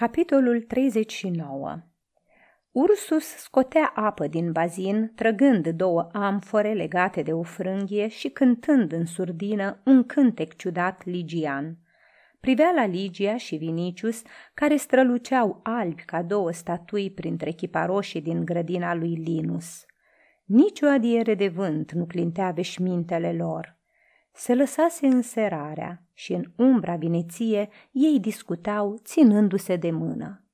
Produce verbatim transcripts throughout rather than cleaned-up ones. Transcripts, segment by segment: Capitolul treizeci și nouă. Ursus scotea apă din bazin, trăgând două amfore legate de o frânghie și cântând în surdină un cântec ciudat ligian. Privea la Ligia și Vinicius, care străluceau albi ca două statui printre chiparoșii din grădina lui Linus. Nici o adiere de vânt nu clintea veșmintele lor. Se lăsase înserarea și în umbra vineție ei discutau, ținându-se de mână.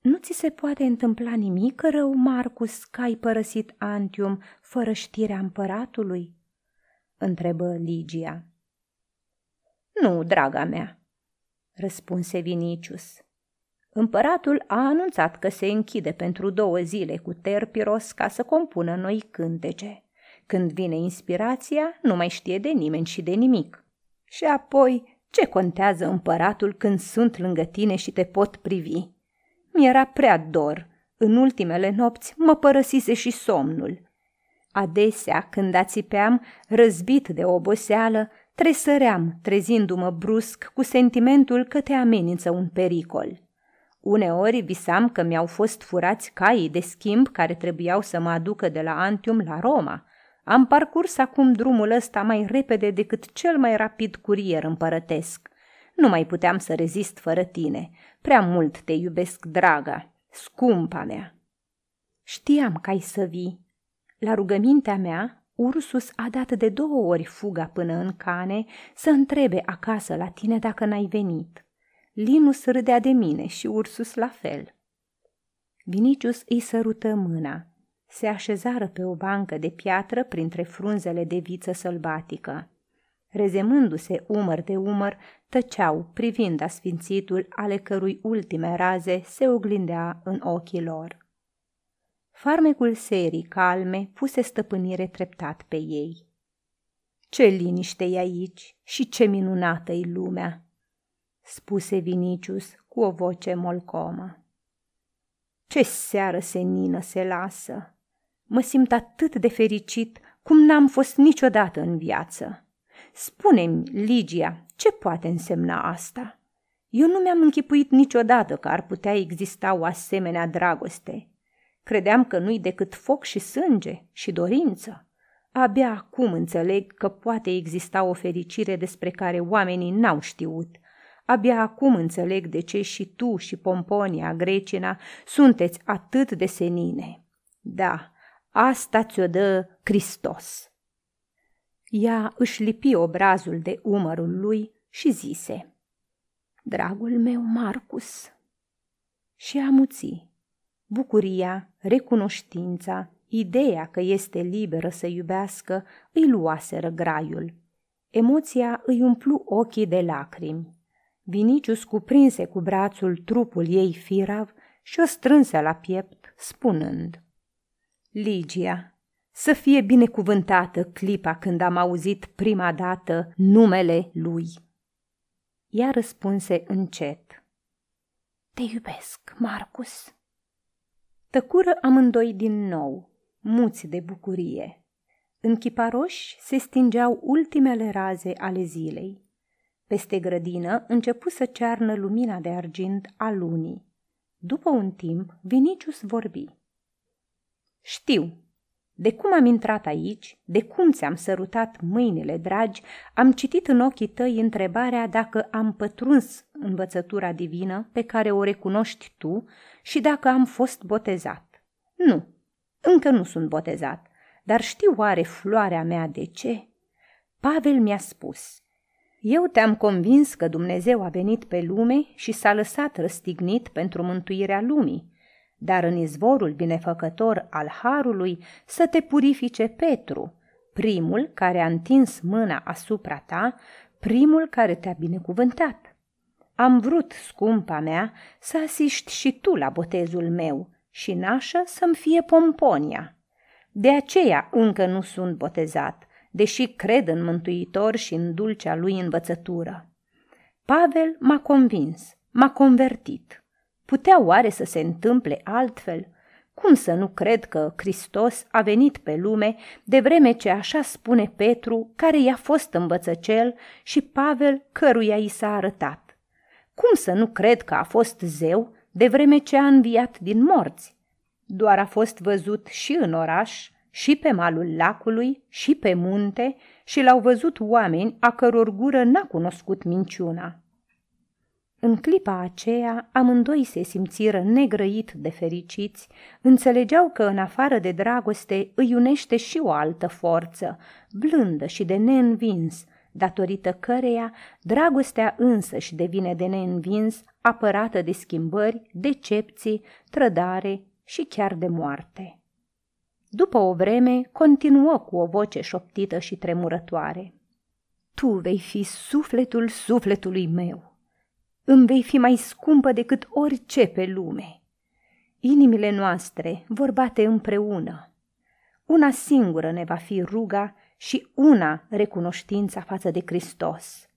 Nu ți se poate întâmpla nimic rău, Marcus, că ai părăsit Antium fără știrea împăratului?" întrebă Ligia. Nu, draga mea," răspunse Vinicius. Împăratul a anunțat că se închide pentru două zile cu Terpiros ca să compună noi cântece. Când vine inspirația, nu mai știe de nimeni și de nimic. Și apoi, ce contează împăratul când sunt lângă tine și te pot privi? Mi-era prea dor. În ultimele nopți mă părăsise și somnul. Adesea, când ațipeam, răzbit de oboseală, tresăream, trezindu-mă brusc cu sentimentul că te amenință un pericol. Uneori visam că mi-au fost furați caii de schimb care trebuiau să mă aducă de la Antium la Roma. Am parcurs acum drumul ăsta mai repede decât cel mai rapid curier împărătesc. Nu mai puteam să rezist fără tine. Prea mult te iubesc, draga, scumpa mea. Știam că ai să vii. La rugămintea mea, Ursus a dat de două ori fuga până în Cane să întrebe acasă la tine dacă n-ai venit. Linus râdea de mine și Ursus la fel. Vinicius îi sărută mâna. Se așezară pe o bancă de piatră printre frunzele de viță sălbatică. Rezemându-se umăr de umăr, tăceau, privind asfințitul ale cărui ultime raze se oglindea în ochii lor. Farmecul serii calme puse stăpânire treptat pe ei. Ce liniște e aici și ce minunată e lumea!" spuse Vinicius cu o voce molcomă. Ce seară senină se lasă! Mă simt atât de fericit cum n-am fost niciodată în viață. Spune-mi, Ligia, ce poate însemna asta? Eu nu mi-am închipuit niciodată că ar putea exista o asemenea dragoste. Credeam că nu-i decât foc și sânge și dorință. Abia acum înțeleg că poate exista o fericire despre care oamenii n-au știut. Abia acum înțeleg de ce și tu și Pomponia, grecina, sunteți atât de senine. Da, asta ți-o dă Hristos." Ea își lipi obrazul de umărul lui și zise, Dragul meu, Marcus!" Și amuți. Bucuria, recunoștința, ideea că este liberă să iubească, îi luaseră graiul. Emoția îi umplu ochii de lacrimi. Vinicius cuprinse cu brațul trupul ei firav și o strânse la piept, spunând, Ligia, să fie binecuvântată clipa când am auzit prima dată numele lui. Ea răspunse încet, Te iubesc, Marcus. Tăcură amândoi din nou, muți de bucurie. În chiparoși se stingeau ultimele raze ale zilei. Peste grădină începu să cearnă lumina de argint a lunii. După un timp, Vinicius vorbi. Știu, de cum am intrat aici, de cum ți-am sărutat mâinile dragi, am citit în ochii tăi întrebarea dacă am pătruns învățătura divină pe care o recunoști tu și dacă am fost botezat. Nu, încă nu sunt botezat, dar știu oare floarea mea de ce? Pavel mi-a spus... Eu te-am convins că Dumnezeu a venit pe lume și s-a lăsat răstignit pentru mântuirea lumii, dar în izvorul binefăcător al Harului să te purifice Petru, primul care a întins mâna asupra ta, primul care te-a binecuvântat. Am vrut, scumpa mea, să asiști și tu la botezul meu și nașă să-mi fie Pomponia. De aceea încă nu sunt botezat, deși cred în Mântuitor și în dulcea lui învățătură. Pavel m-a convins, m-a convertit. Putea oare să se întâmple altfel? Cum să nu cred că Hristos a venit pe lume, de vreme ce așa spune Petru, care i-a fost învățăcel, și Pavel, căruia i s-a arătat? Cum să nu cred că a fost zeu de vreme ce a înviat din morți? Doar a fost văzut și în oraș, și pe malul lacului, și pe munte, și l-au văzut oameni a căror gură n-a cunoscut minciuna. În clipa aceea, amândoi se simțiră negrăit de fericiți, înțelegeau că în afară de dragoste îi unește și o altă forță, blândă și de neînvins, datorită căreia dragostea însăși devine de neînvins, apărată de schimbări, decepții, trădare și chiar de moarte. După o vreme, continuă cu o voce șoptită și tremurătoare. Tu vei fi sufletul sufletului meu. Îmi vei fi mai scumpă decât orice pe lume. Inimile noastre vor bate împreună. Una singură ne va fi ruga și una recunoștința față de Hristos.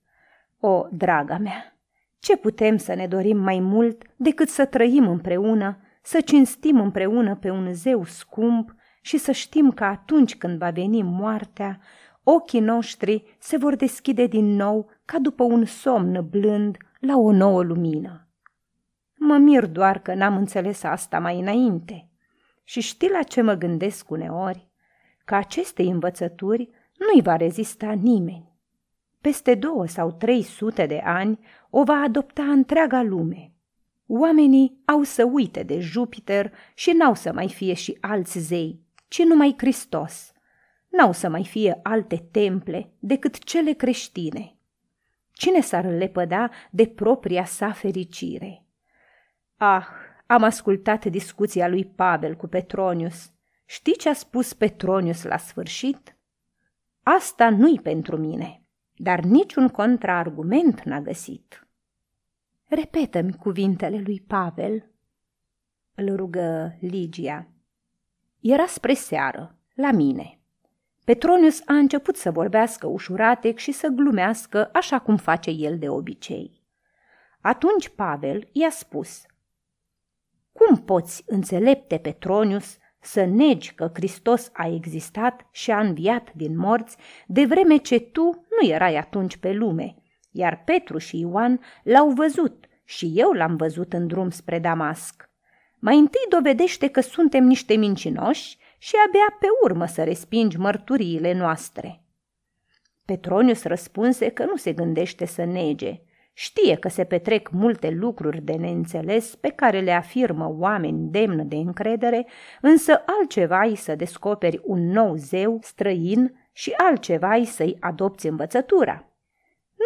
O, draga mea, ce putem să ne dorim mai mult decât să trăim împreună, să cinstim împreună pe un zeu scump și să știm că atunci când va veni moartea, ochii noștri se vor deschide din nou ca după un somn blând la o nouă lumină. Mă mir doar că n-am înțeles asta mai înainte. Și știi la ce mă gândesc uneori? Că acestei învățături nu-i va rezista nimeni. Peste două sau trei sute de ani o va adopta întreaga lume. Oamenii au să uite de Jupiter și n-au să mai fie și alți zei, ci numai Hristos. N-au să mai fie alte temple decât cele creștine. Cine s-ar lepăda de propria sa fericire? Ah, am ascultat discuția lui Pavel cu Petronius. Știi ce a spus Petronius la sfârșit? Asta nu-i pentru mine, dar niciun contraargument n-a găsit. Repetă-mi cuvintele lui Pavel, îl rugă Ligia. Era spre seară, la mine. Petronius a început să vorbească ușuratec și să glumească așa cum face el de obicei. Atunci Pavel i-a spus: Cum poți, înțelepte Petronius, să negi că Hristos a existat și a înviat din morți, de vreme ce tu nu erai atunci pe lume, iar Petru și Ioan l-au văzut și eu l-am văzut în drum spre Damasc? Mai întâi dovedește că suntem niște mincinoși și abia pe urmă să respingi mărturiile noastre. Petronius răspunse că nu se gândește să nege. Știe că se petrec multe lucruri de neînțeles pe care le afirmă oameni demni de încredere, însă altceva e să descoperi un nou zeu străin și altceva e să-i adopți învățătura.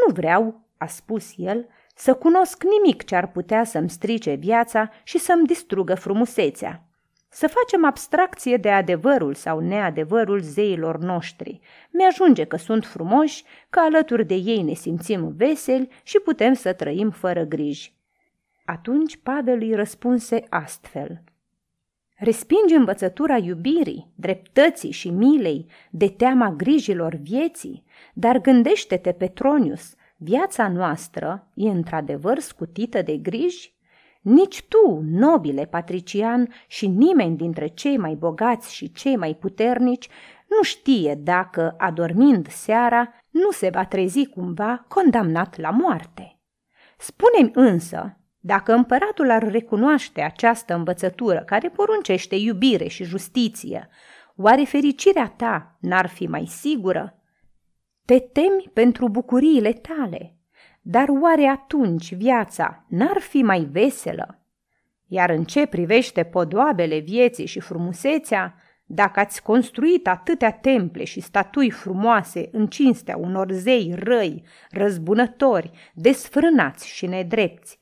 Nu vreau, a spus el, să cunosc nimic ce ar putea să-mi strice viața și să-mi distrugă frumusețea. Să facem abstracție de adevărul sau neadevărul zeilor noștri. Mi-ajunge că sunt frumoși, că alături de ei ne simțim veseli și putem să trăim fără griji. Atunci Pavel îi răspunse astfel. Respingi învățătura iubirii, dreptății și milei, de teama grijilor vieții, dar gândește-te, Petronius, viața noastră e într-adevăr scutită de griji? Nici tu, nobile patrician, și nimeni dintre cei mai bogați și cei mai puternici nu știe dacă, adormind seara, nu se va trezi cumva condamnat la moarte. Spune-mi însă, dacă împăratul ar recunoaște această învățătură care poruncește iubire și justiție, oare fericirea ta n-ar fi mai sigură? Te temi pentru bucuriile tale. Dar oare atunci viața n-ar fi mai veselă? Iar în ce privește podoabele vieții și frumusețea, dacă ați construit atâtea temple și statui frumoase în cinstea unor zei răi, răzbunători, desfrânați și nedrepți,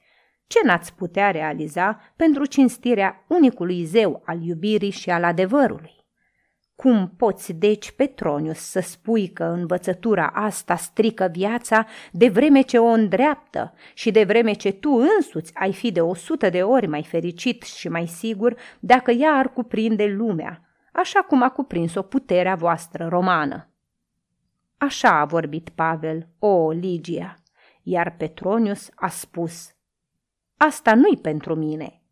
ce n-ați putea realiza pentru cinstirea unicului zeu al iubirii și al adevărului? Cum poți, deci, Petronius, să spui că învățătura asta strică viața de vreme ce o îndreaptă și de vreme ce tu însuți ai fi de o sută de ori mai fericit și mai sigur dacă ea ar cuprinde lumea, așa cum a cuprins-o puterea voastră romană? Așa a vorbit Pavel, o, Ligia, iar Petronius a spus: Asta nu-i pentru mine,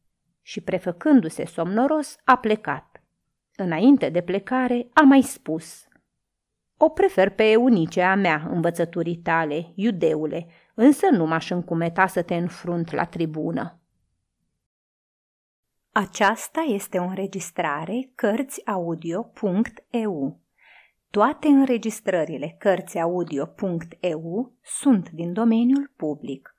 și prefăcându-se somnoros a plecat. Înainte de plecare a mai spus: O prefer pe eunicea mea învățăturii tale, iudeule, însă nu m-aș încumeta să te înfrunt la tribună. Aceasta este o înregistrare cărți audio punct e u. Toate înregistrările cărți audio punct e u sunt din domeniul public.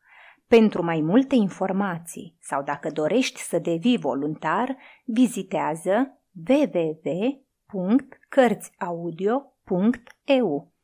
Pentru mai multe informații sau dacă dorești să devii voluntar, vizitează w w w punct cărți audio punct e u.